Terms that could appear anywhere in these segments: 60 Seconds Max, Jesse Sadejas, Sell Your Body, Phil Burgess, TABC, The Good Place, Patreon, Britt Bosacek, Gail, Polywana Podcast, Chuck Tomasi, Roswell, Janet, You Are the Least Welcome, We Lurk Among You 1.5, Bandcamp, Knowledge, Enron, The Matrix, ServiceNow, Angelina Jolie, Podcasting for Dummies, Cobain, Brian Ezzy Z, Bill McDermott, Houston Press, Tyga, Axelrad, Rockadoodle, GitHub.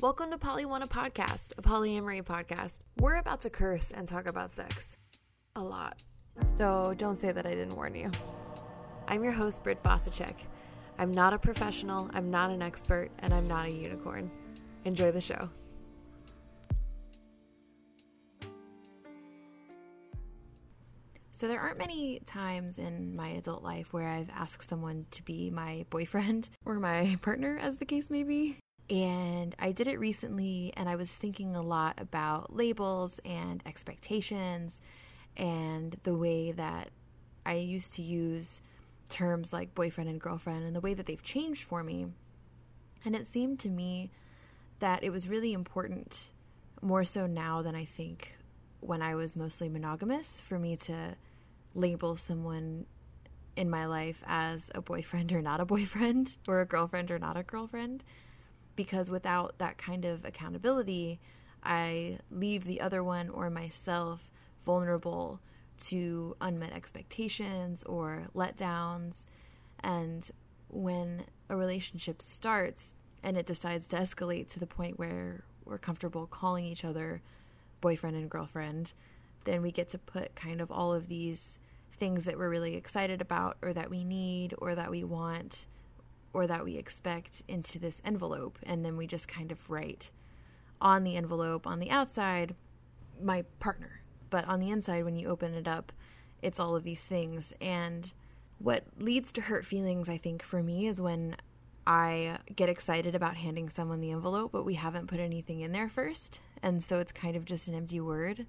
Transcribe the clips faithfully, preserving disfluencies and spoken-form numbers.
Welcome to Polywana Podcast, a polyamory podcast. We're about to curse and talk about sex. A lot. So don't say that I didn't warn you. I'm your host, Britt Bosacek. I'm not a professional, I'm not an expert, and I'm not a unicorn. Enjoy the show. So there aren't many times in my adult life where I've asked someone to be my boyfriend or my partner, as the case may be. And I did it recently, and I was thinking a lot about labels and expectations and the way that I used to use terms like boyfriend and girlfriend and the way that they've changed for me. And it seemed to me that it was really important, more so now than I think when I was mostly monogamous, for me to label someone in my life as a boyfriend or not a boyfriend, or a girlfriend or not a girlfriend, because without that kind of accountability, I leave the other one or myself vulnerable to unmet expectations or letdowns. And when a relationship starts and it decides to escalate to the point where we're comfortable calling each other boyfriend and girlfriend, then we get to put kind of all of these things that we're really excited about, or that we need, or that we want, or that we expect into this envelope. And then we just kind of write on the envelope, on the outside, my partner. But on the inside, when you open it up, it's all of these things. And what leads to hurt feelings, I think, for me, is when I get excited about handing someone the envelope, but we haven't put anything in there first. And so it's kind of just an empty word.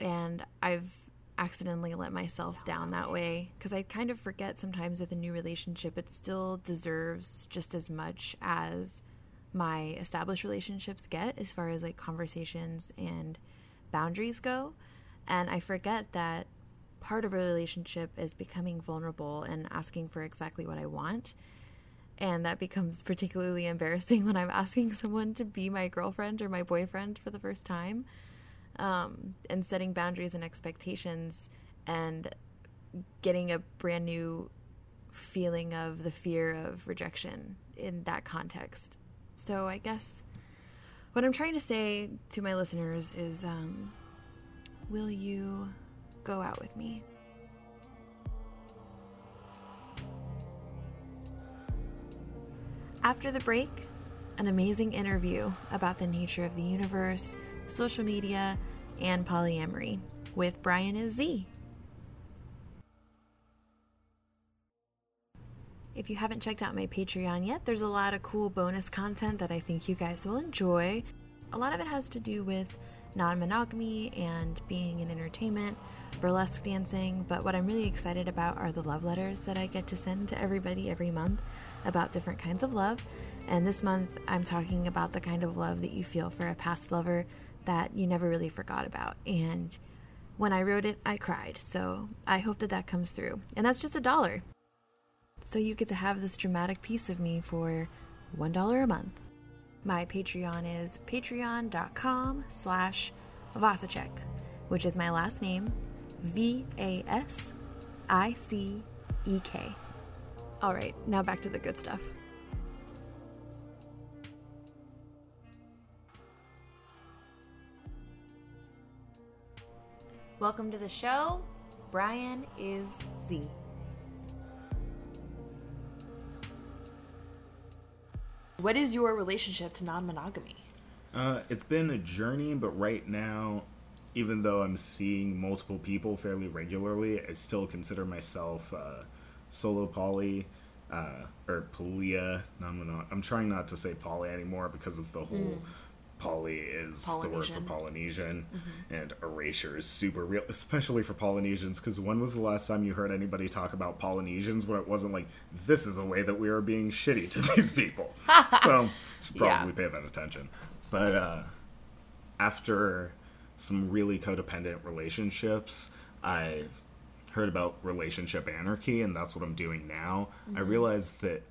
And I've accidentally let myself down that way, because I kind of forget sometimes with a new relationship, it still deserves just as much as my established relationships get, as far as like conversations and boundaries go. And I forget that part of a relationship is becoming vulnerable and asking for exactly what I want. And that becomes particularly embarrassing when I'm asking someone to be my girlfriend or my boyfriend for the first time, um, and setting boundaries and expectations and getting a brand new feeling of the fear of rejection in that context. So I guess what I'm trying to say to my listeners is, um, will you go out with me? After the break, an amazing interview about the nature of the universe, social media, and polyamory with Brian Ezzy Z. If you haven't checked out my Patreon yet, there's a lot of cool bonus content that I think you guys will enjoy. A lot of it has to do with non-monogamy and being in entertainment, burlesque dancing, but what I'm really excited about are the love letters that I get to send to everybody every month about different kinds of love. And this month I'm talking about the kind of love that you feel for a past lover that you never really forgot about. And when I wrote it, I cried, so I hope that that comes through. And that's just a dollar, so you get to have this dramatic piece of me for one dollar a month. My Patreon is patreon.com slash Vasicek, which is my last name, V A S I C E K. All right, now back to the good stuff. Welcome to the show, Brian is Z. What is your relationship to non-monogamy? Uh, it's been a journey, but right now, even though I'm seeing multiple people fairly regularly, I still consider myself uh, solo poly, uh, or polia. Non-monog- I'm trying not to say poly anymore because of the whole mm. poly is the word for Polynesian, mm-hmm. and erasure is super real, especially for Polynesians, because when was the last time you heard anybody talk about Polynesians where it wasn't like, this is a way that we are being shitty to these people? So should probably yeah. pay that attention. But uh, after some really codependent relationships, I heard about relationship anarchy, and that's what I'm doing now. Mm-hmm. I realized that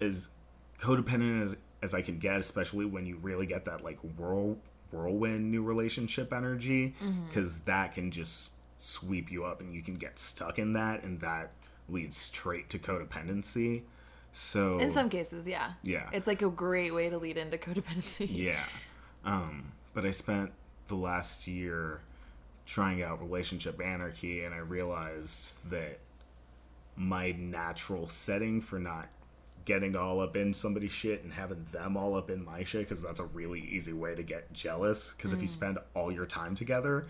as codependent as as I can get, especially when you really get that like whirl, whirlwind new relationship energy, because mm-hmm. that can just sweep you up and you can get stuck in that, and that leads straight to codependency. So in some cases, yeah. Yeah. It's like a great way to lead into codependency. Yeah. Um, but I spent the last year trying out relationship anarchy, and I realized that my natural setting for not getting all up in somebody's shit and having them all up in my shit, because that's a really easy way to get jealous, because mm. if you spend all your time together,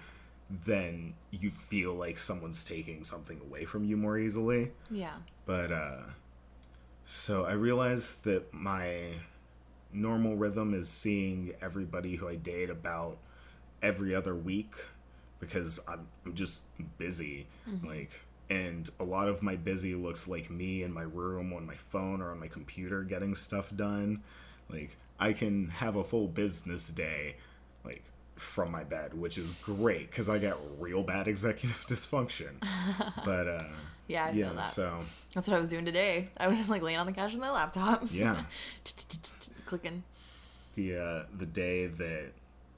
then you feel like someone's taking something away from you more easily. Yeah. But uh so I realized that my normal rhythm is seeing everybody who I date about every other week, because I'm, I'm just busy. Mm-hmm. Like, and a lot of my busy looks like me in my room on my phone or on my computer getting stuff done. Like, I can have a full business day, like, from my bed, which is great, because I got real bad executive dysfunction. But, uh... yeah, I yeah, feel that. So. That's what I was doing today. I was just, like, laying on the couch with my laptop. Yeah. Clicking. The, uh, the day that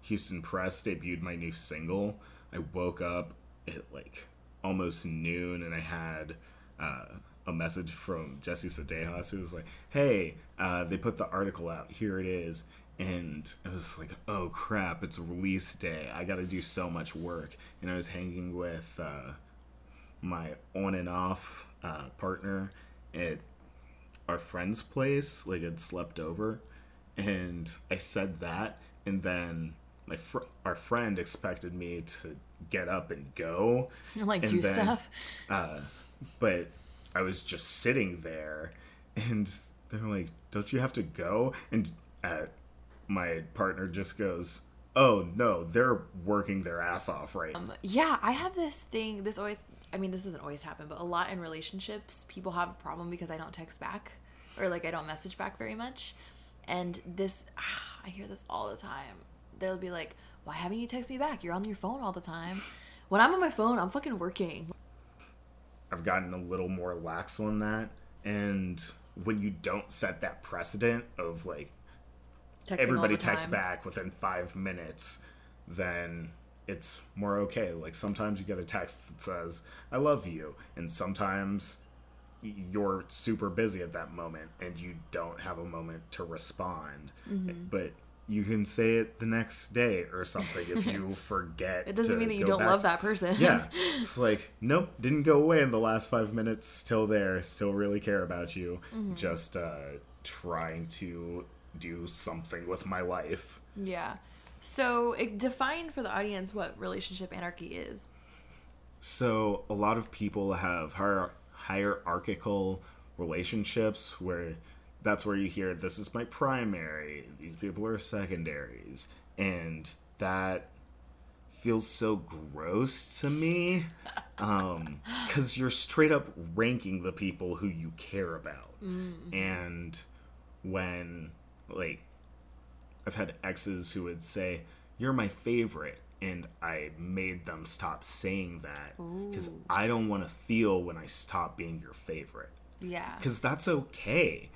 Houston Press debuted my new single, I woke up at, like... almost noon, and I had uh, a message from Jesse Sadejas who was like, hey, uh, they put the article out, here it is. And I was like, oh crap, it's release day, I gotta do so much work. And I was hanging with uh, my on and off uh, partner at our friend's place, like I'd slept over, and I said that, and then my fr- our friend expected me to get up and go, and like and do then, stuff uh but I was just sitting there, and they're like, don't you have to go? And uh, my partner just goes, oh no, they're working their ass off right um, now. Yeah, I have this thing, this always, I mean this doesn't always happen, but a lot in relationships people have a problem because I don't text back, or like I don't message back very much. And this ah, I hear this all the time. They'll be like, why haven't you texted me back? You're on your phone all the time. When I'm on my phone, I'm fucking working. I've gotten a little more lax on that. And when you don't set that precedent of, like, texting everybody texts back within five minutes, then it's more okay. Like, sometimes you get a text that says, I love you. And sometimes you're super busy at that moment and you don't have a moment to respond. Mm-hmm. But... you can say it the next day or something if you forget. It doesn't mean that you don't love that person. Yeah. It's like, nope, didn't go away in the last five minutes. Still there. Still really care about you. Mm-hmm. Just uh, trying to do something with my life. Yeah. So it define for the audience what relationship anarchy is. So a lot of people have hier- hierarchical relationships where... that's where you hear, this is my primary, these people are secondaries. And that feels so gross to me. Um, because you're straight up ranking the people who you care about. Mm-hmm. And when, like, I've had exes who would say, you're my favorite. And I made them stop saying that. Because I don't want to feel when I stop being your favorite. Yeah. Because that's okay.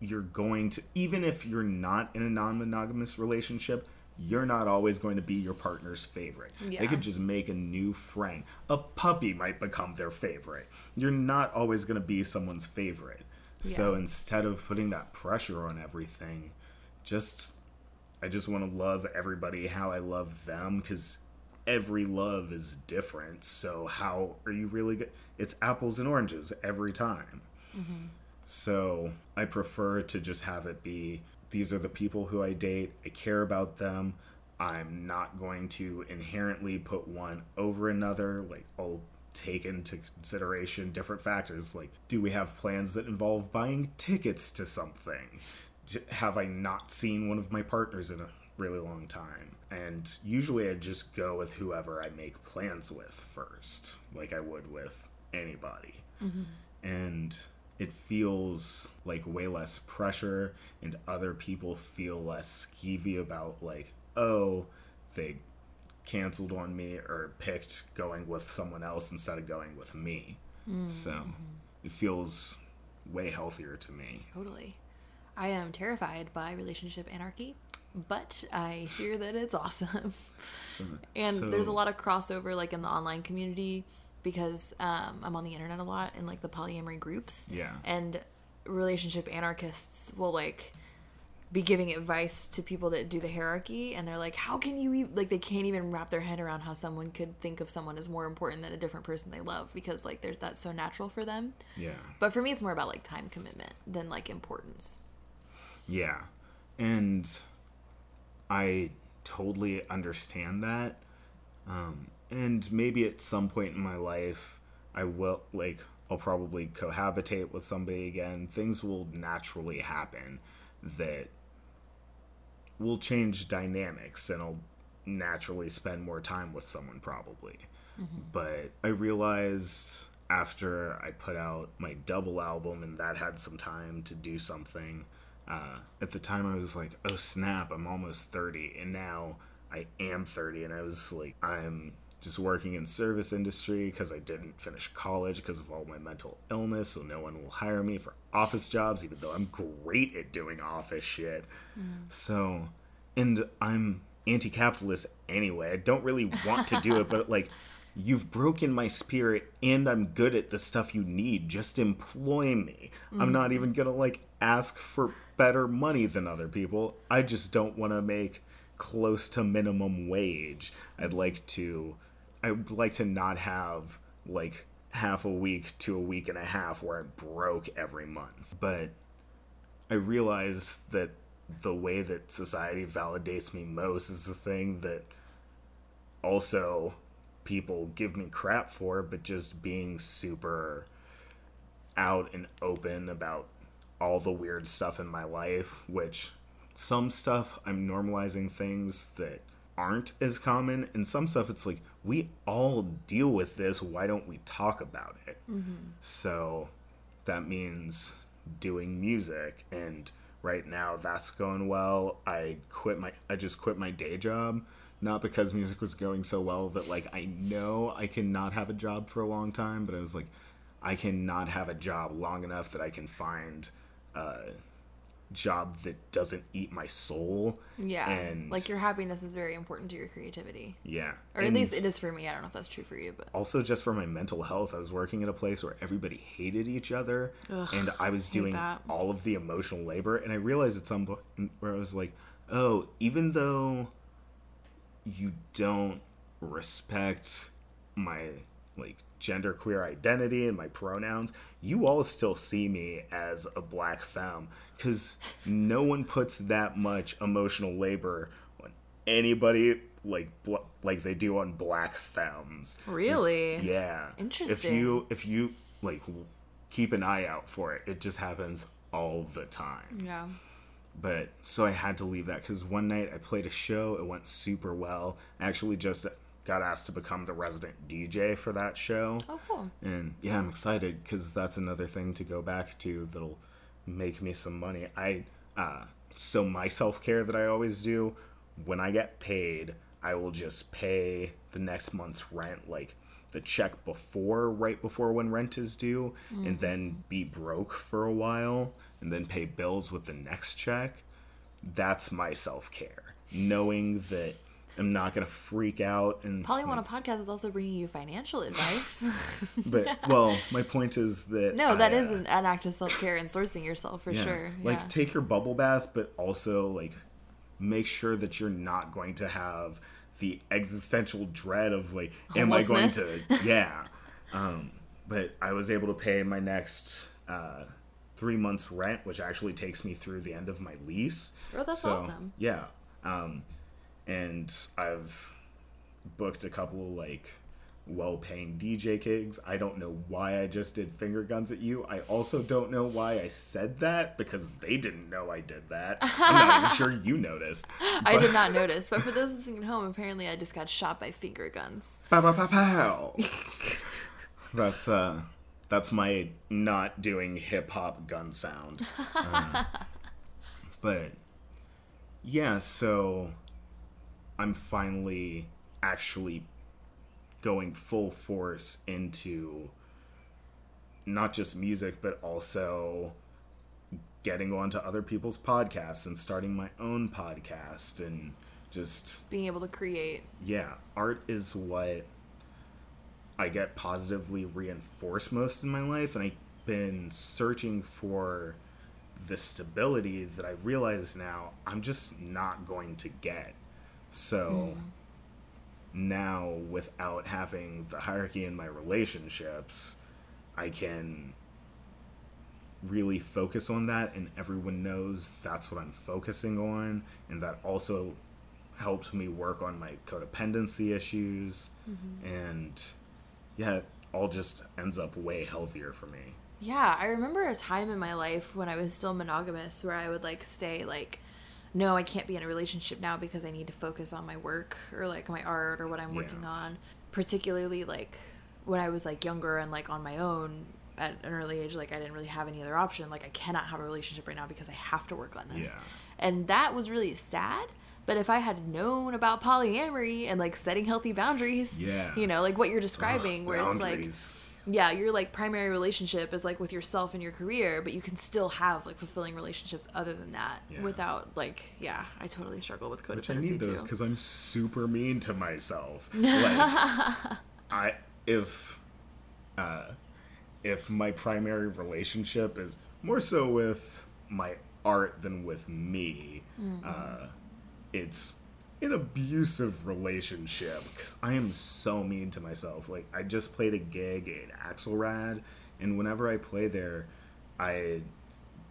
You're going to, even if you're not in a non-monogamous relationship, you're not always going to be your partner's favorite. Yeah. They could just make a new friend. A puppy might become their favorite. You're not always going to be someone's favorite. Yeah. So instead of putting that pressure on everything, just, I just want to love everybody how I love them, because every love is different. So how are you really good? It's apples and oranges every time. Mm-hmm. So I prefer to just have it be, these are the people who I date, I care about them, I'm not going to inherently put one over another. Like, I'll take into consideration different factors, like, do we have plans that involve buying tickets to something? Have I not seen one of my partners in a really long time? And usually I just go with whoever I make plans with first, like I would with anybody. Mm-hmm. And... it feels like way less pressure, and other people feel less skeevy about, like, oh, they canceled on me or picked going with someone else instead of going with me. Mm-hmm. So it feels way healthier to me. Totally. I am terrified by relationship anarchy, but I hear that it's awesome. So, and so, there's a lot of crossover, like, in the online community, because um, I'm on the internet a lot in, like, the polyamory groups. Yeah. And relationship anarchists will, like, be giving advice to people that do the hierarchy, and they're like, how can you even, like, they can't even wrap their head around how someone could think of someone as more important than a different person they love, because, like, there's, that's so natural for them. Yeah. But for me, it's more about, like, time commitment than, like, importance. Yeah. And I totally understand that. Um, and maybe at some point in my life, I will, like, I'll probably cohabitate with somebody again. Things will naturally happen that will change dynamics, and I'll naturally spend more time with someone probably. Mm-hmm. But I realized after I put out my double album, and that had some time to do something, uh, at the time I was like, oh snap, I'm almost thirty, and now I am thirty, and I was like, I'm just working in service industry because I didn't finish college because of all my mental illness, so no one will hire me for office jobs, even though I'm great at doing office shit. Mm. So, and I'm anti-capitalist anyway. I don't really want to do it, but, like, you've broken my spirit, and I'm good at the stuff you need. Just employ me. Mm. I'm not even gonna, like, ask for better money than other people. I just don't want to make close to minimum wage. I'd like to... I would like to not have, like, half a week to a week and a half where I'm broke every month. But I realize that the way that society validates me most is the thing that also people give me crap for, but just being super out and open about all the weird stuff in my life, which some stuff I'm normalizing things that aren't as common, and some stuff it's like, we all deal with this, why don't we talk about it? Mm-hmm. So that means doing music, and right now that's going well. I quit my I just quit my day job, not because music was going so well that, like, I know I cannot have a job for a long time, but I was like, I cannot have a job long enough that I can find uh job that doesn't eat my soul. Yeah. And, like, your happiness is very important to your creativity. Yeah. Or at and least it is for me. I don't know if that's true for you, but also just for my mental health. I was working at a place where everybody hated each other. Ugh, and I was doing that. all of the emotional labor, and I realized at some point where I was like, oh, even though you don't respect my, like, genderqueer identity and my pronouns, you all still see me as a black femme, because no one puts that much emotional labor on anybody like bl- like they do on black femmes. Really? It's, yeah. Interesting. If you if you like keep an eye out for it, it just happens all the time. Yeah. But so I had to leave that, because one night I played a show. It went super well. I actually just got asked to become the resident D J for that show. Oh, cool. And yeah, I'm excited, because that's another thing to go back to that'll make me some money. I uh, So my self-care that I always do, when I get paid, I will just pay the next month's rent, like the check before, right before when rent is due, mm-hmm. and then be broke for a while, and then pay bills with the next check. That's my self-care, knowing that I'm not going to freak out. And Polywana Podcast is also bringing you financial advice. But, yeah. Well, my point is that... No, that I, is an, an act of self-care and sourcing yourself, for yeah, sure. Like, yeah. Take your bubble bath, but also, like, make sure that you're not going to have the existential dread of, like, am I going to... Yeah. Um, but I was able to pay my next uh, three months' rent, which actually takes me through the end of my lease. Oh, that's so awesome. Yeah. Um And I've booked a couple of, like, well-paying D J gigs. I don't know why I just did finger guns at you. I also don't know why I said that, because they didn't know I did that. I'm not even sure you noticed. But... I did not notice. But for those listening at home, apparently I just got shot by finger guns. Pow, pow, pow, pow. That's, uh, that's my not doing hip-hop gun sound. Uh, but, yeah, so... I'm finally actually going full force into not just music, but also getting onto other people's podcasts and starting my own podcast and just... being able to create. Yeah. Art is what I get positively reinforced most in my life, and I been searching for the stability that I realize now I'm just not going to get. So mm-hmm. now, without having the hierarchy in my relationships, I can really focus on that, and everyone knows that's what I'm focusing on, and that also helped me work on my codependency issues, mm-hmm. and yeah, it all just ends up way healthier for me. Yeah, I remember a time in my life when I was still monogamous where I would like say like, no, I can't be in a relationship now because I need to focus on my work or like my art or what I'm yeah. working on, particularly like when I was like younger and like on my own at an early age, like I didn't really have any other option. Like I cannot have a relationship right now because I have to work on this. Yeah. And that was really sad. But if I had known about polyamory and like setting healthy boundaries, yeah. you know, like what you're describing, Ugh, where boundaries. It's like, yeah, your like primary relationship is like with yourself and your career, but you can still have like fulfilling relationships other than that yeah. without like, yeah, I totally struggle with codependency. Which I need those because I'm super mean to myself. Like, I if uh, if my primary relationship is more so with my art than with me. Mm-hmm. Uh, it's an abusive relationship because I am so mean to myself. Like, I just played a gig at Axelrad, and whenever I play there, I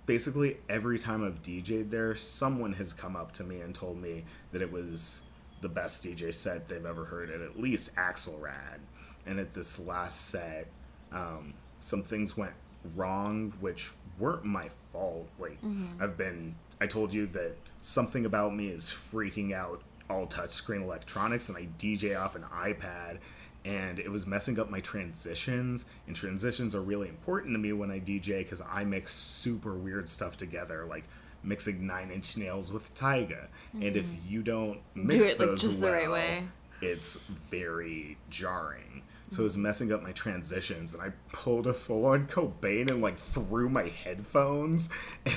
basically every time I've D J'd there, someone has come up to me and told me that it was the best D J set they've ever heard at at least Axelrad. And at this last set, um, some things went wrong, which weren't my fault. Like, mm-hmm. I've been... I told you that something about me is freaking out all touchscreen electronics, and I D J off an iPad, and it was messing up my transitions, and transitions are really important to me when I D J because I mix super weird stuff together, like mixing Nine Inch Nails with Tyga, mm. and if you don't mix Do it, those like, just well, the right way, it's very jarring. So it was messing up my transitions, and I pulled a full-on Cobain and like threw my headphones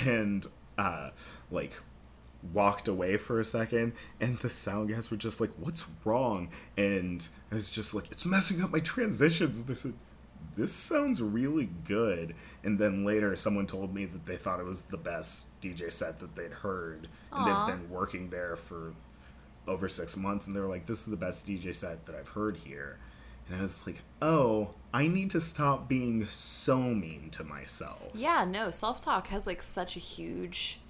and uh, like walked away for a second, and the sound guys were just like, what's wrong? And I was just like, it's messing up my transitions. They said, this sounds really good. And then later someone told me that they thought it was the best D J set that they'd heard. And Aww. They've been working there for over six months, and they were like, this is the best D J set that I've heard here. And I was like, oh, I need to stop being so mean to myself. Yeah, no, self-talk has, like, such a huge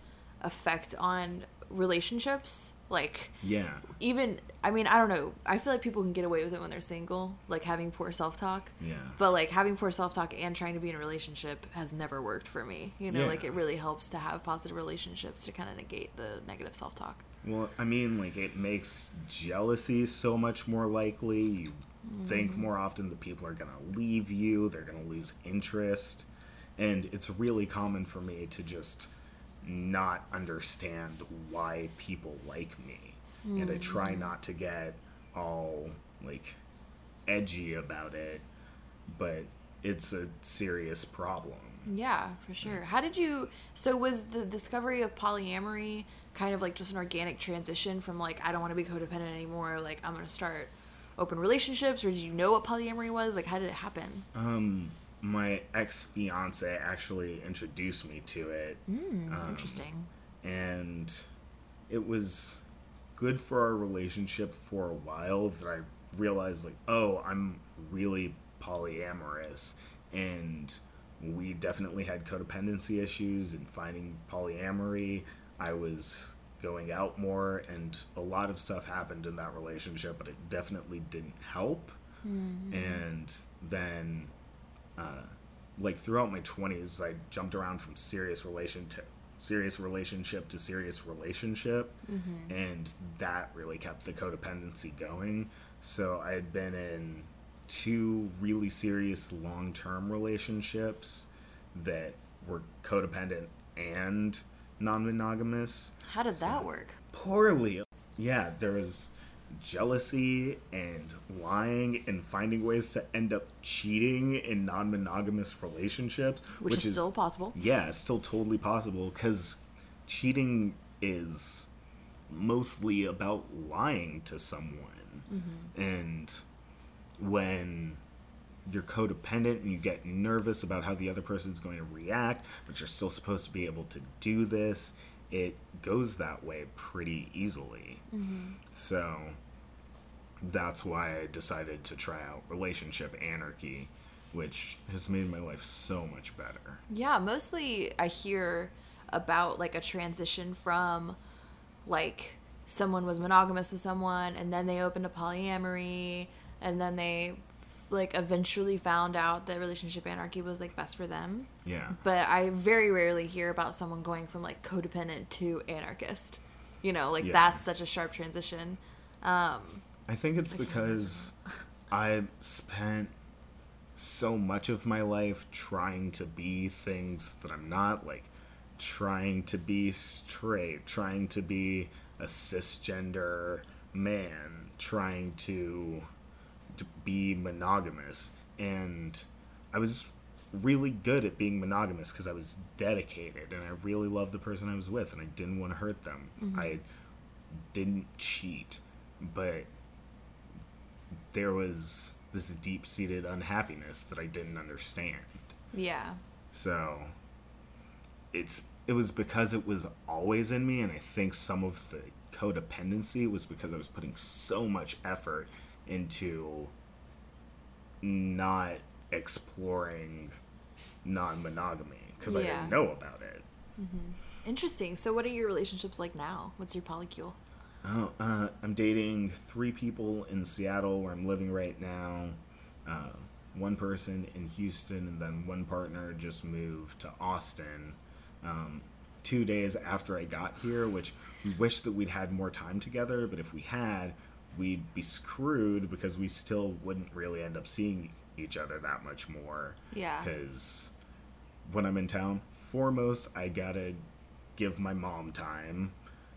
effect on relationships. Like, yeah. even, I mean, I don't know. I feel like people can get away with it when they're single, like, having poor self-talk. Yeah. But, like, having poor self-talk and trying to be in a relationship has never worked for me. You know, yeah. like, it really helps to have positive relationships to kind of negate the negative self-talk. Well, I mean, like, it makes jealousy so much more likely. You think more often that people are going to leave you, they're going to lose interest, and it's really common for me to just not understand why people like me, mm. and I try not to get all, like, edgy about it, but it's a serious problem. Yeah, for sure. How did you, so was the discovery of polyamory kind of, like, just an organic transition from, like, I don't want to be codependent anymore, like, I'm going to start open relationships, or did you know what polyamory was? Like, how did it happen? Um, my ex-fiance actually introduced me to it. Mm, um, interesting. And it was good for our relationship for a while that I realized, like, oh, I'm really polyamorous. And we definitely had codependency issues, and finding polyamory, I was... going out more, and a lot of stuff happened in that relationship, but it definitely didn't help. Mm-hmm. And then uh like throughout my twenties, I jumped around from serious relation to serious relationship to serious relationship, mm-hmm. and that really kept the codependency going. So I had been in two really serious long-term relationships that were codependent and non-monogamous. How did that so work? Poorly. Yeah, there was jealousy and lying and finding ways to end up cheating in non-monogamous relationships. Which, which is, is still possible. Yeah, it's still totally possible, because cheating is mostly about lying to someone. Mm-hmm. And when you're codependent and you get nervous about how the other person's going to react, but you're still supposed to be able to do this. It goes that way pretty easily. Mm-hmm. So that's why I decided to try out Relationship Anarchy, which has made my life so much better. Yeah, mostly I hear about like a transition from like someone was monogamous with someone and then they opened a polyamory and then they like eventually found out that Relationship Anarchy was like best for them. Yeah. But I very rarely hear about someone going from like codependent to anarchist. You know, like yeah. that's such a sharp transition. Um, I think it's I because I spent so much of my life trying to be things that I'm not, like trying to be straight, trying to be a cisgender man, trying to, to be monogamous. And I was really good at being monogamous because I was dedicated and I really loved the person I was with and I didn't want to hurt them. Mm-hmm. I didn't cheat, but there was this deep-seated unhappiness that I didn't understand. Yeah. So it's it was because it was always in me, and I think some of the codependency was because I was putting so much effort into not exploring non-monogamy because yeah. I didn't know about it. Mm-hmm. Interesting. So what are your relationships like now? What's your polycule? Oh, uh, I'm dating three people in Seattle where I'm living right now, uh, one person in Houston, and then one partner just moved to Austin um, two days after I got here, which we wish that we'd had more time together, but if we had, we'd be screwed because we still wouldn't really end up seeing each other that much more. Yeah. Because when I'm in town, foremost, I gotta give my mom time.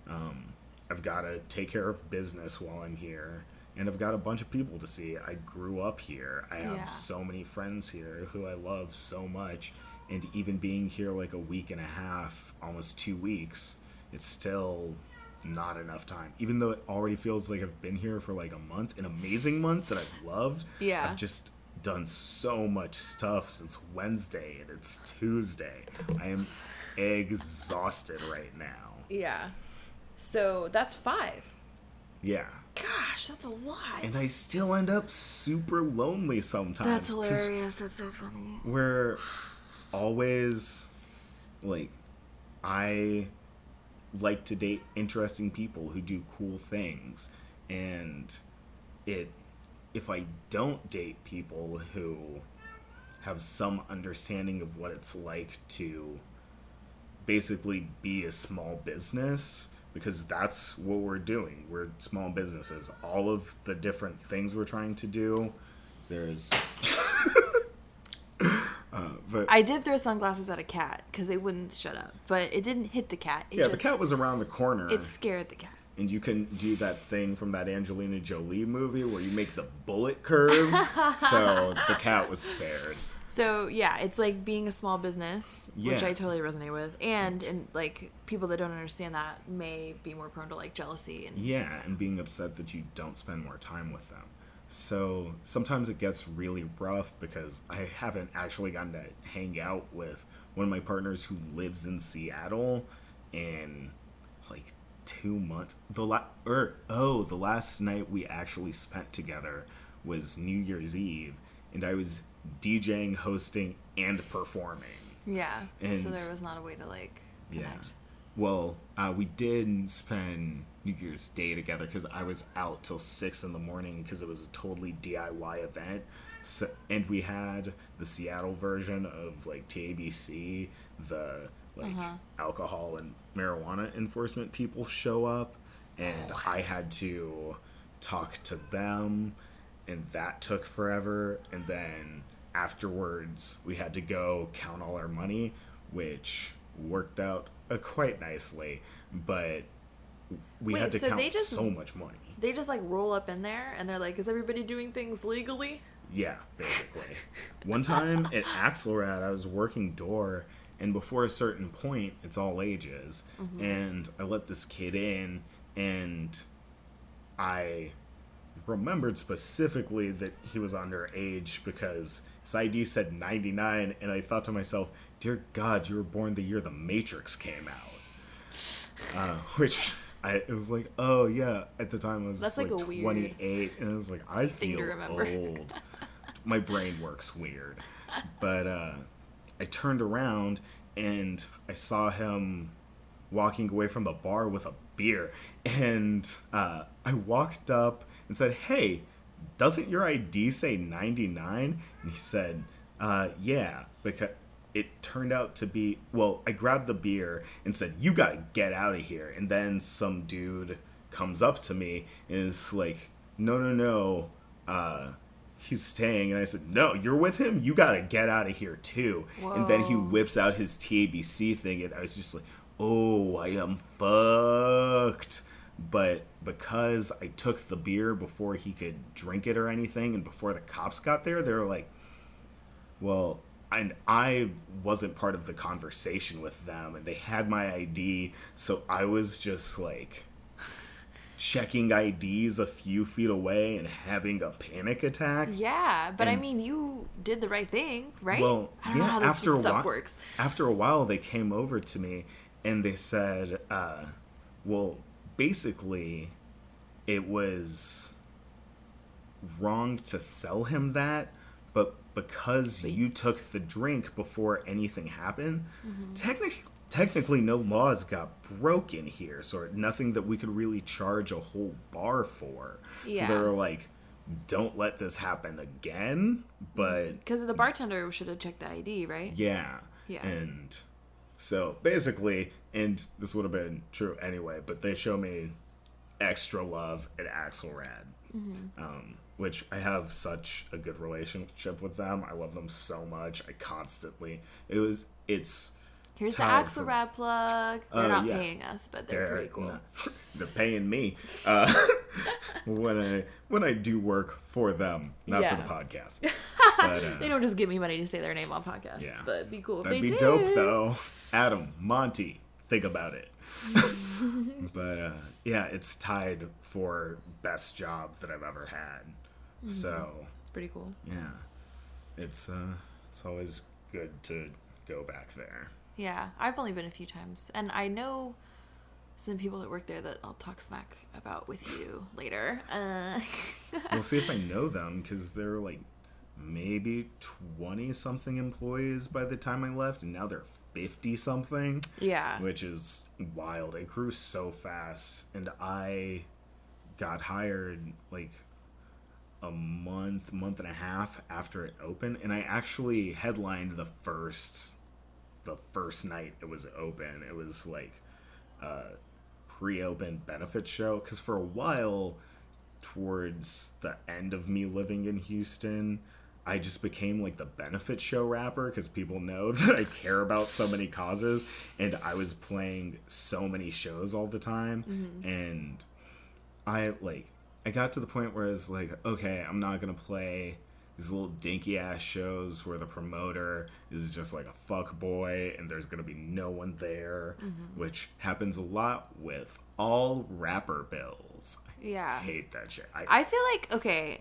Um... I've got to take care of business while I'm here, and I've got a bunch of people to see. I grew up here. I have yeah. so many friends here who I love so much, and even being here like a week and a half, almost two weeks, it's still not enough time. Even though it already feels like I've been here for like a month, an amazing month that I've loved. Yeah. I've just done so much stuff since Wednesday, and it's Tuesday. I am exhausted right now. Yeah. So that's five. Yeah. Gosh, that's a lot. And I still end up super lonely sometimes. That's hilarious. That's so funny. We're always, like, I like to date interesting people who do cool things. And it, if I don't date people who have some understanding of what it's like to basically be a small business, because that's what we're doing. We're small businesses. All of the different things we're trying to do, there's... uh, but I did throw sunglasses at a cat because they wouldn't shut up. But it didn't hit the cat. It yeah, just, the cat was around the corner. It scared the cat. And you can do that thing from that Angelina Jolie movie where you make the bullet curve. So the cat was spared. So, yeah, it's like being a small business, yeah. which I totally resonate with. And, and, like, people that don't understand that may be more prone to, like, jealousy. And yeah, and being upset that you don't spend more time with them. So sometimes it gets really rough because I haven't actually gotten to hang out with one of my partners who lives in Seattle in, like, two months. The la- or, Oh, the last night we actually spent together was New Year's Eve, and I was DJing, hosting, and performing. Yeah, and so there was not a way to, like, connect. Yeah. Well, uh, we did spend New Year's Day together because I was out till six in the morning because it was a totally D I Y event. So, and we had the Seattle version of, like, T A B C, the, like, uh-huh. alcohol and marijuana enforcement people show up, and what? I had to talk to them. And that took forever. And then afterwards, we had to go count all our money, which worked out uh, quite nicely. But we Wait, had to so count just, so much money. They just, like, roll up in there, and they're like, is everybody doing things legally? Yeah, basically. One time at Axelrad, I was working door, and before a certain point, it's all ages. Mm-hmm. And I let this kid in, and I remembered specifically that he was underage because his I D said ninety-nine, and I thought to myself, dear God, you were born the year The Matrix came out. Uh, which... I, it was like, oh yeah, at the time I was That's like, like a twenty-eight, and I was like, I feel old. My brain works weird. But uh, I turned around, and I saw him walking away from the bar with a beer. And uh, I walked up and said, hey, doesn't your I D say ninety-nine? And he said, uh, yeah, because... It turned out to be, well, I grabbed the beer and said, you gotta get out of here. And then some dude comes up to me and is like, no, no, no, uh, he's staying. And I said, no, you're with him? You gotta get out of here too. Whoa. And then he whips out his T A B C thing, and I was just like, oh, I am fucked. But because I took the beer before he could drink it or anything, and before the cops got there, they were like, well... And I wasn't part of the conversation with them, and they had my I D, so I was just, like, checking I Ds a few feet away and having a panic attack. Yeah, but, and, I mean, you did the right thing, right? Well, I don't yeah, know how this after stuff while, works. After a while, they came over to me, and they said, uh, well, basically, it was wrong to sell him that, but... because Sweet. you took the drink before anything happened, mm-hmm. technically, technically no laws got broken here, so nothing that we could really charge a whole bar for. Yeah. So they were like, don't let this happen again, but... Because the bartender should have checked the I D, right? Yeah. Yeah. And so, basically, and this would have been true anyway, but they show me extra love at Axelrad. Mm-hmm. Um... Which I have such a good relationship with them. I love them so much. I constantly it was it's. Here's the Axelrad plug. They're uh, not yeah. paying us, but they're, they're pretty cool. Not, they're paying me uh, when I when I do work for them, not yeah. for the podcast. But, uh, they don't just give me money to say their name on podcasts, yeah. but it'd be cool. If That'd they be did. dope though. Adam, Monty, think about it. But uh, yeah, it's tied for best job that I've ever had. Mm-hmm. So it's pretty cool. Yeah, it's uh, it's always good to go back there. Yeah, I've only been a few times, and I know some people that work there that I'll talk smack about with you later. Uh... We'll see if I know them, because they're like maybe twenty something employees by the time I left, and now they're fifty something. Yeah, which is wild. It grew so fast, and I got hired like a month, month and a half after it opened, and I actually headlined the first, the first night it was open. It was like a pre-open benefit show, because for a while, towards the end of me living in Houston, I just became like the benefit show rapper, because people know that I care about so many causes, and I was playing so many shows all the time, mm-hmm. and I like. I got to the point where I was like, okay, I'm not going to play these little dinky-ass shows where the promoter is just like a fuckboy and there's going to be no one there, mm-hmm. which happens a lot with all rapper bills. Yeah. I hate that shit. I, I feel like, okay,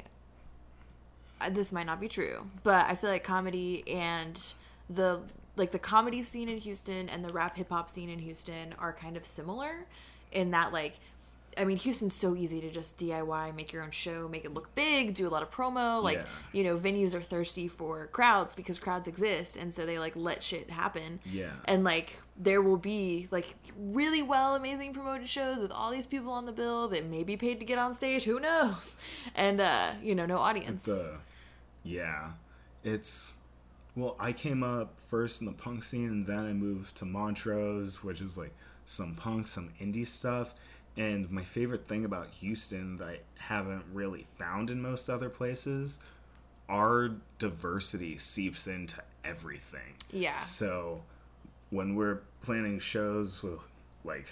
this might not be true, but I feel like comedy and the, like, the comedy scene in Houston and the rap hip-hop scene in Houston are kind of similar in that, like, I mean, Houston's so easy to just D I Y, make your own show, make it look big, do a lot of promo. Like, yeah. you know, venues are thirsty for crowds because crowds exist, and so they, like, let shit happen. Yeah. And, like, there will be, like, really well, amazing promoted shows with all these people on the bill that may be paid to get on stage. Who knows? And, uh, you know, no audience. The, yeah. It's... Well, I came up first in the punk scene, and then I moved to Montrose, which is, like, some punk, some indie stuff. And my favorite thing about Houston that I haven't really found in most other places, our diversity seeps into everything. Yeah. So when we're planning shows with, like,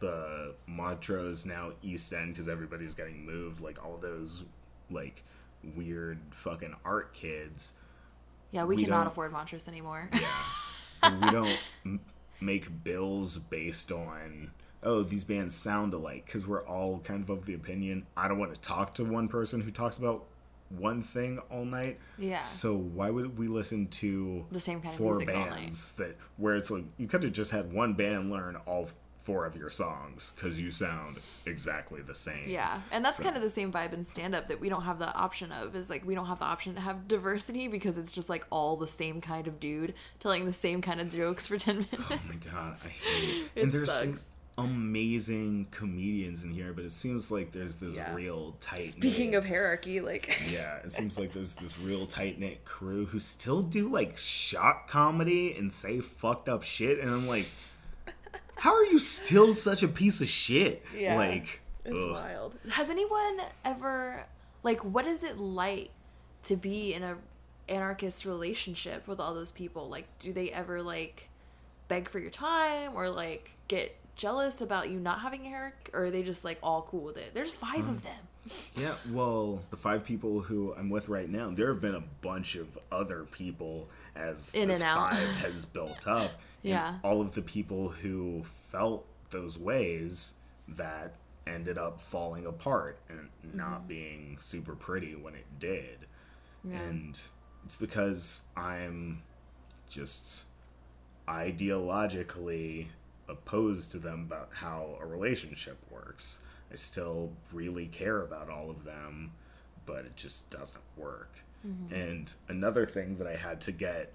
the Montrose, now East End, because everybody's getting moved, like, all those, like, weird fucking art kids. Yeah, we, we cannot afford Montrose anymore. Yeah. We don't m- make bills based on... oh, these bands sound alike, because we're all kind of of the opinion, I don't want to talk to one person who talks about one thing all night. Yeah. So why would we listen to the same kind of four music bands all night? That where it's like you could have just had one band learn all four of your songs because you sound exactly the same. Yeah, and that's so. Kind of the same vibe in stand-up that we don't have the option of. Is like we don't have the option to have diversity because it's just like all the same kind of dude telling the same kind of jokes for ten minutes. Oh my god, I hate it. It and there's sucks. Some amazing comedians in here, but it seems like there's this yeah. real tight. Speaking of hierarchy, like yeah, it seems like there's this real tight knit crew who still do like shock comedy and say fucked up shit, and I'm like, how are you still such a piece of shit? Yeah, like it's ugh. Wild. Has anyone ever like what is it like to be in a anarchist relationship with all those people? Like, do they ever like beg for your time or like get jealous about you not having a hierarchy, or are they just like all cool with it? There's five mm. of them. Yeah, well, the five people who I'm with right now, there have been a bunch of other people as in this and out. Five has built up. Yeah, all of the people who felt those ways that ended up falling apart and not mm. being super pretty when it did. Yeah. And it's because I'm just ideologically opposed to them about how a relationship works. I still really care about all of them, but it just doesn't work. Mm-hmm. And another thing that I had to get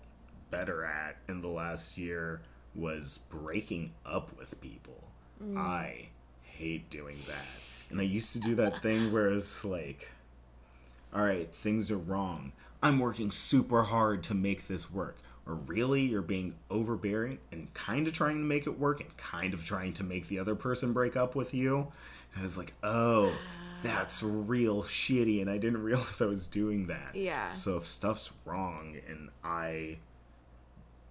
better at in the last year was breaking up with people. Mm. I hate doing that. And I used to do that thing where it's like, all right, things are wrong. I'm working super hard to make this work. Or really, you're being overbearing and kind of trying to make it work and kind of trying to make the other person break up with you. And I was like, oh, that's real shitty. And I didn't realize I was doing that. Yeah. So if stuff's wrong and I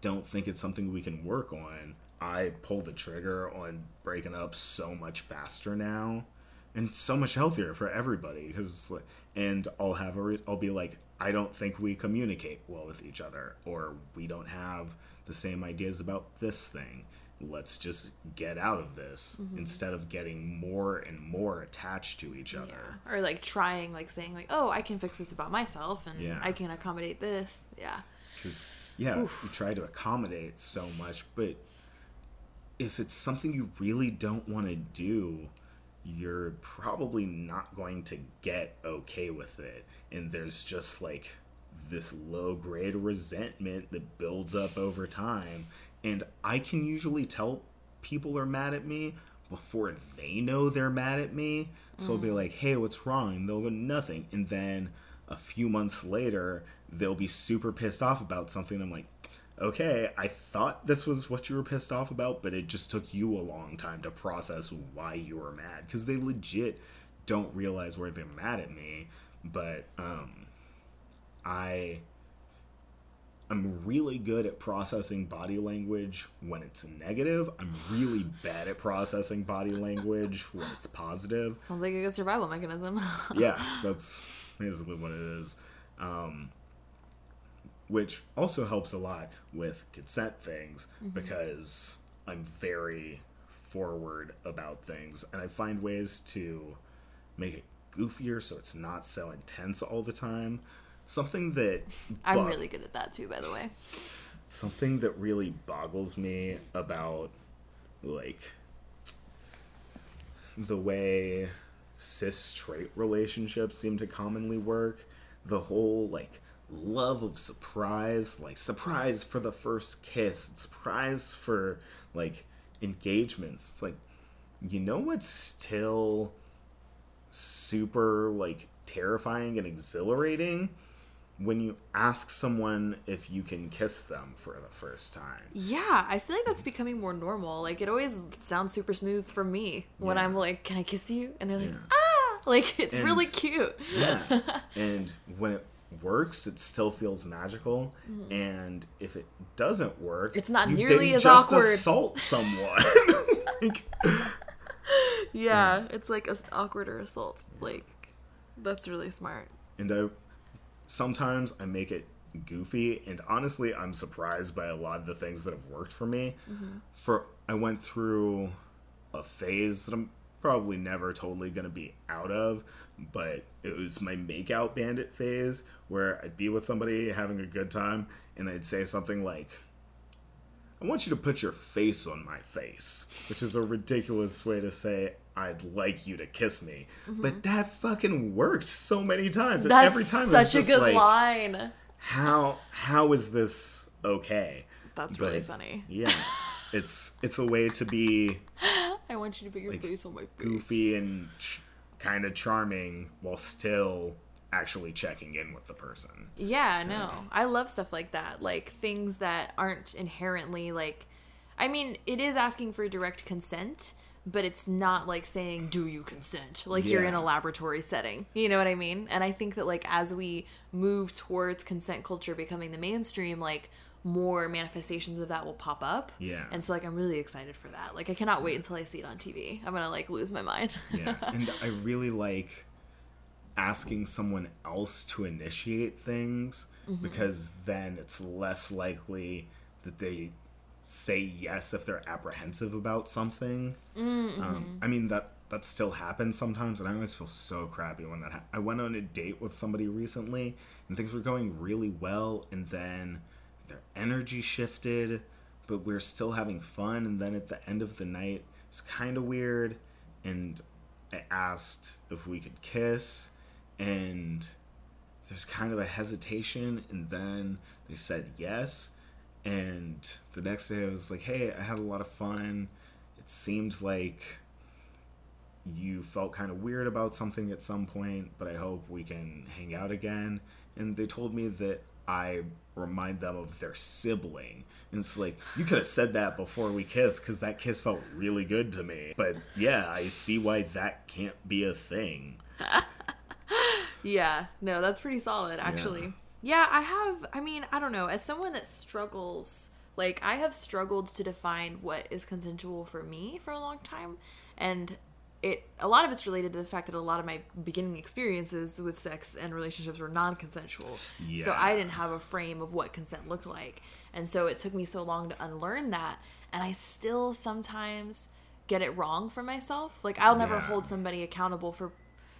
don't think it's something we can work on, I pull the trigger on breaking up so much faster now and so much healthier for everybody. Because, like, and I'll have a re- I'll be like, I don't think we communicate well with each other, or we don't have the same ideas about this thing. Let's just get out of this mm-hmm. instead of getting more and more attached to each other. Yeah. Or like trying, like saying like, oh, I can fix this about myself and yeah. I can accommodate this. Yeah. Because, yeah, Oof. you try to accommodate so much, but if it's something you really don't want to do, you're probably not going to get okay with it. And there's just like this low grade resentment that builds up over time. And I can usually tell people are mad at me before they know they're mad at me. So mm. I'll be like, hey, what's wrong? And they'll go, nothing. And then a few months later, they'll be super pissed off about something. I'm like, okay, I thought this was what you were pissed off about, but it just took you a long time to process why you were mad. Because they legit don't realize where they're mad at me. But um, I, I'm really good at processing body language when it's negative. I'm really bad at processing body language when it's positive. Sounds like a good survival mechanism. Yeah, that's basically what it is. Um... Which also helps a lot with consent things mm-hmm. because I'm very forward about things. And I find ways to make it goofier so it's not so intense all the time. Something that... I'm bo- really good at that too, by the way. Something that really boggles me about, like, the way cis-straight relationships seem to commonly work. The whole, like... love of surprise, like surprise for the first kiss, surprise for like engagements. It's like, you know what's still super like terrifying and exhilarating? When you ask someone if you can kiss them for the first time. Yeah, I feel like that's becoming more normal. Like it always sounds super smooth for me when yeah. I'm like, can I kiss you? And they're like, yeah. ah! Like it's and, really cute. Yeah. And when it works, it still feels magical, mm. and if it doesn't work, it's not you nearly didn't as just awkward. Assault someone. like, yeah, um, it's like an awkwarder assault. Like that's really smart. And I sometimes I make it goofy, and honestly, I'm surprised by a lot of the things that have worked for me. Mm-hmm. For I went through a phase that I'm probably never totally going to be out of, but it was my makeout bandit phase, where I'd be with somebody having a good time and they'd say something like, I want you to put your face on my face, which is a ridiculous way to say I'd like you to kiss me. Mm-hmm. But that fucking worked so many times. And that's every time such it was a good like, line. How how is this okay? That's but, really funny. Yeah. It's it's a way to be I want you to put your like, face on my face. Goofy and ch- kind of charming while still actually checking in with the person. Yeah, so. No. I love stuff like that. Like things that aren't inherently like, I mean, it is asking for direct consent, but it's not like saying, do you consent? Like yeah. You're in a laboratory setting. You know what I mean? And I think that like as we move towards consent culture becoming the mainstream, like more manifestations of that will pop up. Yeah. And so like I'm really excited for that. Like I cannot wait until I see it on T V. I'm gonna like lose my mind. Yeah. And I really like asking someone else to initiate things, mm-hmm. because then it's less likely that they say yes if they're apprehensive about something. Mm-hmm. Um, I mean, that that still happens sometimes, and I always feel so crappy when that happens. I went on a date with somebody recently, and things were going really well, and then their energy shifted, but we we're still having fun, and then at the end of the night, it's kind of weird, and I asked if we could kiss, and there's kind of a hesitation, and then they said yes, and the next day I was like, hey, I had a lot of fun. It seemed like you felt kind of weird about something at some point, but I hope we can hang out again. And they told me that I remind them of their sibling. And it's like, you could have said that before we kissed, because that kiss felt really good to me. But yeah, I see why that can't be a thing. Yeah, no, that's pretty solid, actually. Yeah. yeah, I have, I mean, I don't know, as someone that struggles, like, I have struggled to define what is consensual for me for a long time. And it, a lot of it's related to the fact that a lot of my beginning experiences with sex and relationships were non-consensual. Yeah. So I didn't have a frame of what consent looked like. And so it took me so long to unlearn that. And I still sometimes get it wrong for myself. Like, I'll never yeah. hold somebody accountable for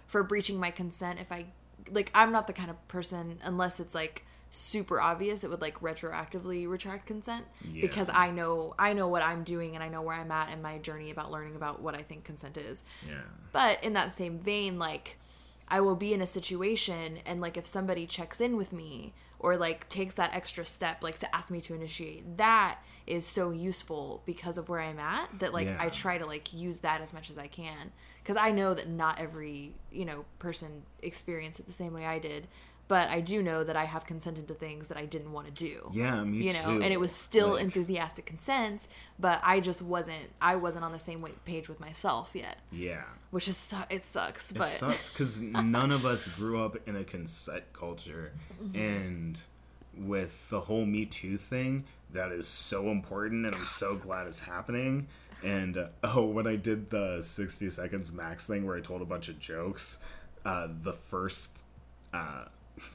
for breaching my consent if I... Like, I'm not the kind of person, unless it's, like, super obvious, that would, like, retroactively retract consent. Yeah. Because I know I know what I'm doing, and I know where I'm at in my journey about learning about what I think consent is. Yeah. But in that same vein, like, I will be in a situation, and, like, if somebody checks in with me or, like, takes that extra step, like, to ask me to initiate, that is so useful because of where I'm at that, like, yeah. I try to, like, use that as much as I can. Because I know that not every, you know, person experienced it the same way I did. But I do know that I have consented to things that I didn't want to do. Yeah, me you know? too. And it was still like, enthusiastic consent, but I just wasn't, I wasn't on the same page with myself yet. Yeah. Which is, it sucks, but. It sucks, because none of us grew up in a consent culture, mm-hmm. and with the whole Me Too thing, that is so important, and God, I'm so glad it's happening. And, uh, oh, when I did the sixty Seconds Max thing where I told a bunch of jokes, uh, the first, uh,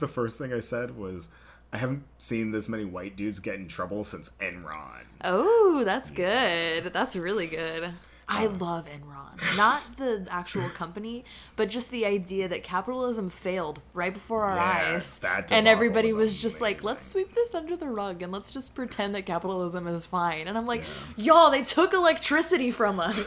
The first thing I said was, I haven't seen this many white dudes get in trouble since Enron. Oh, that's yeah. good. That's really good. Um, I love Enron. Not the actual company, but just the idea that capitalism failed right before our yeah, eyes. And everybody was, was just like, let's sweep this under the rug and let's just pretend that capitalism is fine. And I'm like, yeah. y'all, they took electricity from us.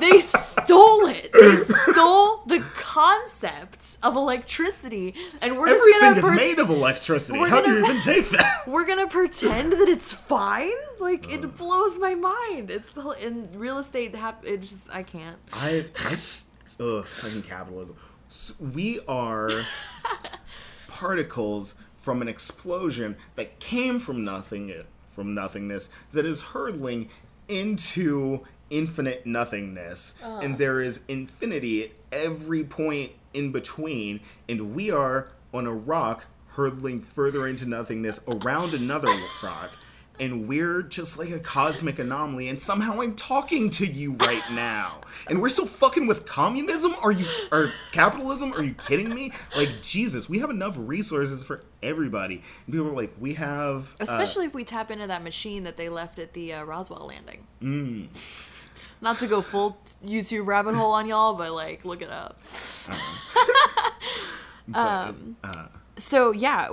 They stole it. They stole the concept of electricity, and we're Everything just gonna Everything is per- made of electricity. How gonna, do you even take that? We're gonna pretend that it's fine. Like uh, it blows my mind. It's still in real estate. Hap- it just I can't. I, I ugh, fucking capitalism. So we are particles from an explosion that came from nothing, from nothingness, that is hurtling into infinite nothingness, uh. and there is infinity at every point in between, and we are on a rock hurtling further into nothingness around another rock, and we're just like a cosmic anomaly, and somehow I'm talking to you right now. And we're still fucking with communism? Are you, or capitalism? Are you kidding me? Like, Jesus, we have enough resources for everybody. And people are like, we have... Especially uh, if we tap into that machine that they left at the uh, Roswell landing. Mm. Not to go full YouTube rabbit hole on y'all, but, like, look it up. Uh-huh. but, um, uh, so, yeah...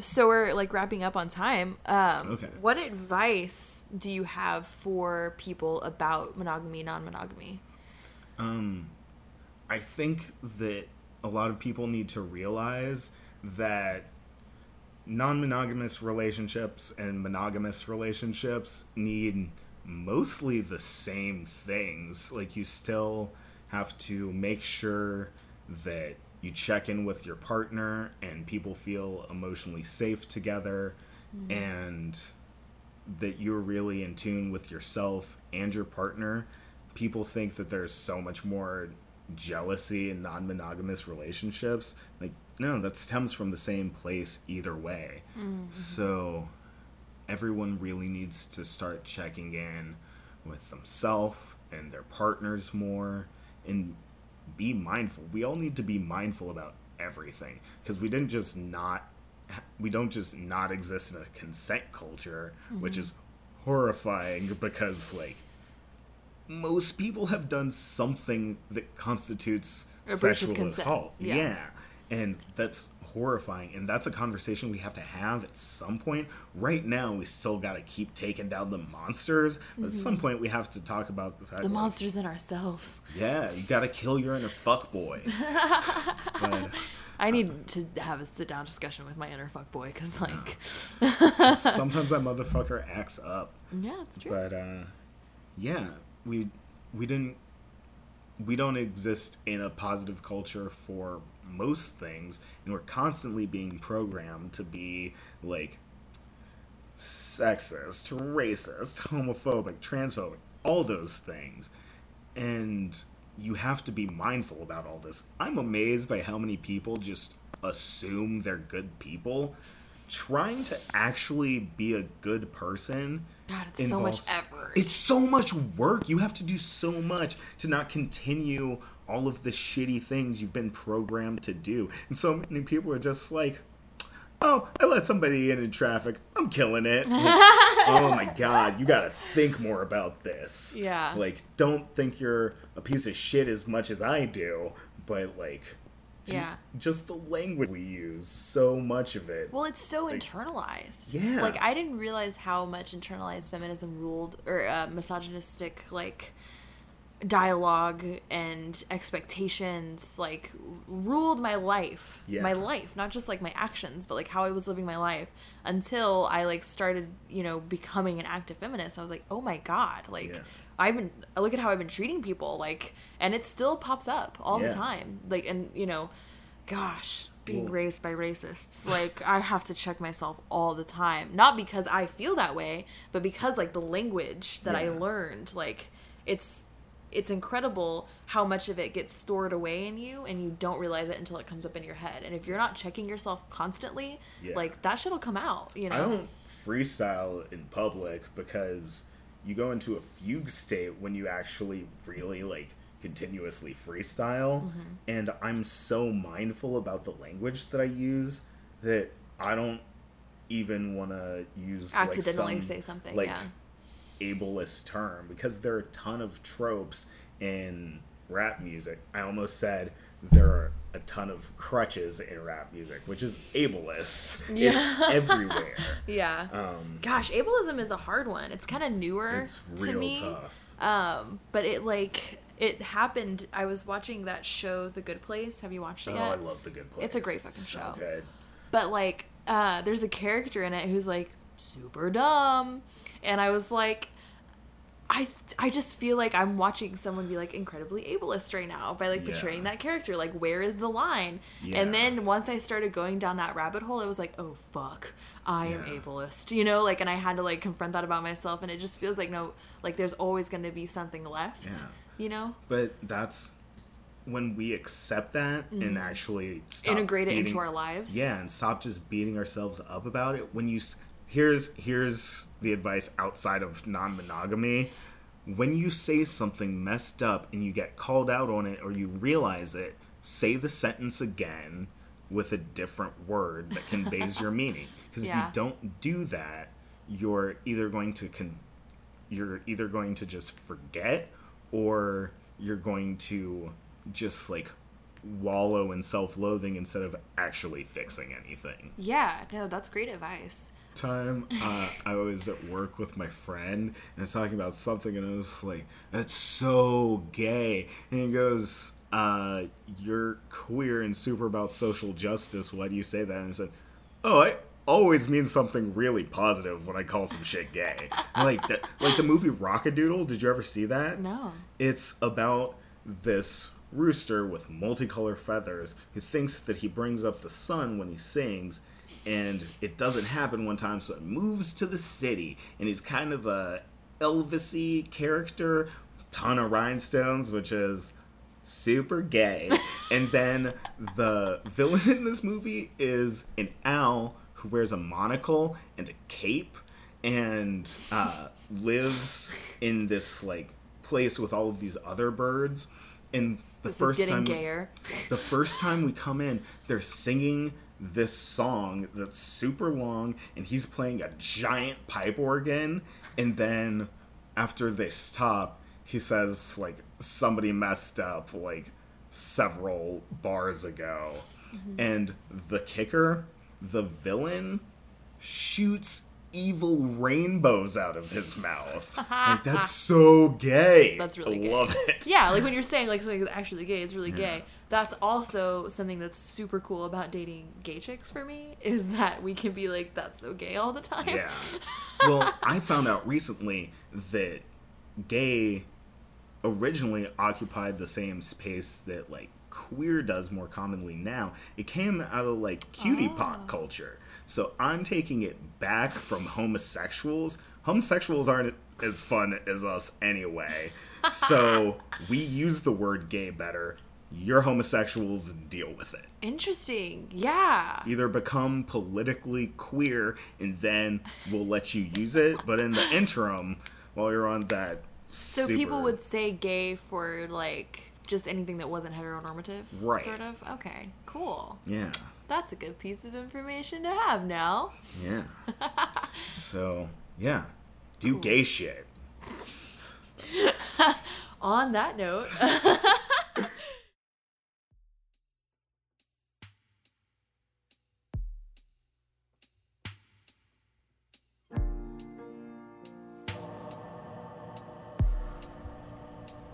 So we're, like, wrapping up on time. Um, okay. What advice do you have for people about monogamy, non-monogamy? Um, I think that a lot of people need to realize that non-monogamous relationships and monogamous relationships need mostly the same things. Like, you still have to make sure that you check in with your partner and people feel emotionally safe together, mm-hmm. and that you're really in tune with yourself and your partner. People think that there's so much more jealousy in non-monogamous relationships. Like, no, that stems from the same place either way. Mm-hmm. So everyone really needs to start checking in with themselves and their partners more, and be mindful. We all need to be mindful about everything, because we didn't just not we don't just not exist in a consent culture, mm-hmm. which is horrifying, because like most people have done something that constitutes a sexual assault. Yeah. yeah. And that's horrifying, and that's a conversation we have to have at some point. Right now we still gotta keep taking down the monsters, but mm-hmm. at some point we have to talk about the fact the like, monsters in ourselves. Yeah, you gotta kill your inner fuckboy. But I need um, to have a sit down discussion with my inner fuckboy, cause like sometimes that motherfucker acts up. Yeah, it's true. But uh yeah, we we didn't we don't exist in a positive culture for most things, and we're constantly being programmed to be like sexist, racist, homophobic, transphobic, all those things, and you have to be mindful about all this. I'm amazed by how many people just assume they're good people. Trying to actually be a good person, God, it's involves, so much effort. It's so much work. You have to do so much to not continue all of the shitty things you've been programmed to do. And so many people are just like, oh, I let somebody in in traffic. I'm killing it. Like, oh my God, you gotta think more about this. Yeah. Like, don't think you're a piece of shit as much as I do, but like, yeah, just the language we use, so much of it. Well, it's so like, internalized. Yeah. Like, I didn't realize how much internalized feminism ruled, or uh, misogynistic, like, dialogue and expectations like ruled my life. Yeah. My life, not just like my actions, but like how I was living my life, until I like started, you know, becoming an active feminist. I was like, oh my God, like yeah. I've been look at how I've been treating people, like, and it still pops up all yeah. the time. Like, and you know, gosh, being Ooh. raised by racists, like I have to check myself all the time, not because I feel that way, but because like the language that yeah. I learned, like it's it's incredible how much of it gets stored away in you, and you don't realize it until it comes up in your head. And if you're not checking yourself constantly, yeah. like that shit'll come out, you know? I don't freestyle in public, because you go into a fugue state when you actually really like continuously freestyle. Mm-hmm. And I'm so mindful about the language that I use that I don't even want to use accidentally like, some, say something. Like, yeah. ableist term, because there are a ton of tropes in rap music. I almost said there are a ton of crutches in rap music, which is ableist. Yeah. It's everywhere. Yeah. Um, Gosh, ableism is a hard one. It's kind of newer it's real to me. Tough. Um, but it like it happened. I was watching that show, The Good Place. Have you watched it oh, yet? Oh, I love The Good Place. It's a great fucking so show. Good. But like, uh, there's a character in it who's like super dumb. And I was like, I I just feel like I'm watching someone be like incredibly ableist right now by like portraying yeah. that character. Like, where is the line? Yeah. And then once I started going down that rabbit hole, it was like, oh fuck, I yeah. am ableist, you know? Like, and I had to like confront that about myself. And it just feels like no, like there's always going to be something left, yeah. you know? But that's when we accept that mm-hmm. and actually stop integrate it beating, into our lives. Yeah, and stop just beating ourselves up about it. When you here's here's the advice outside of non-monogamy. When you say something messed up and you get called out on it or you realize it, say the sentence again with a different word that conveys your meaning. Because yeah. if you don't do that, you're either going to con- you're either going to just forget, or you're going to just like wallow in self-loathing instead of actually fixing anything. Yeah, no, that's great advice. Time uh, I was at work with my friend and I was talking about something and I was like, that's so gay. And he goes, uh, you're queer and super about social justice. Why do you say that? And I said, oh, I always mean something really positive when I call some shit gay. Like the, like the movie Rockadoodle. Did you ever see that? No. It's about this rooster with multicolored feathers who thinks that he brings up the sun when he sings, and it doesn't happen one time, so it moves to the city, and he's kind of a Elvis-y character, ton of rhinestones, which is super gay. And then the villain in this movie is an owl who wears a monocle and a cape and uh, lives in this like place with all of these other birds. And the this first time, gayer. the first time we come in, they're singing this song that's super long, and he's playing a giant pipe organ. And then after they stop, he says like somebody messed up like several bars ago. Mm-hmm. And the kicker, the villain, shoots evil rainbows out of his mouth. Like, that's so gay. That's really I gay. I love it. Yeah, like when you're saying like something's actually gay, it's really yeah. gay. That's also something that's super cool about dating gay chicks for me, is that we can be like, that's so gay all the time. Yeah. Well, I found out recently that gay originally occupied the same space that like queer does more commonly now. It came out of like cutie oh. pop culture. So I'm taking it back from homosexuals. Homosexuals aren't as fun as us anyway. So we use the word gay better. Your homosexuals deal with it. Interesting. Yeah. Either become politically queer and then we'll let you use it. But in the interim, while you're on that super... So people would say gay for like just anything that wasn't heteronormative? Right. Sort of? Okay. Cool. Yeah. That's a good piece of information to have now. Yeah. So, yeah. Do cool. gay shit. On that note.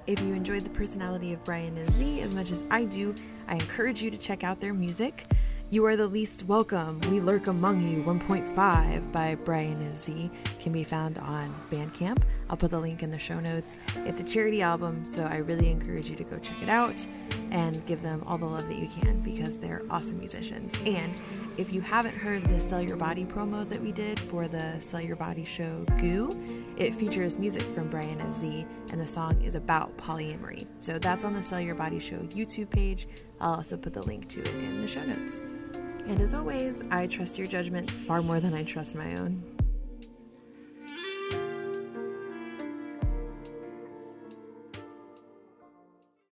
If you enjoyed the personality of Brian Ezzy Z as much as I do, I encourage you to check out their music. You Are the Least Welcome, We Lurk Among You one point five by Brian Ezzy Z can be found on Bandcamp. I'll put the link in the show notes. It's a charity album, so I really encourage you to go check it out and give them all the love that you can, because they're awesome musicians. And if you haven't heard the Sell Your Body promo that we did for the Sell Your Body show Goo, it features music from Brian Ezzy Z, and the song is about polyamory. So that's on the Sell Your Body show YouTube page. I'll also put the link to it in the show notes. And as always, I trust your judgment far more than I trust my own.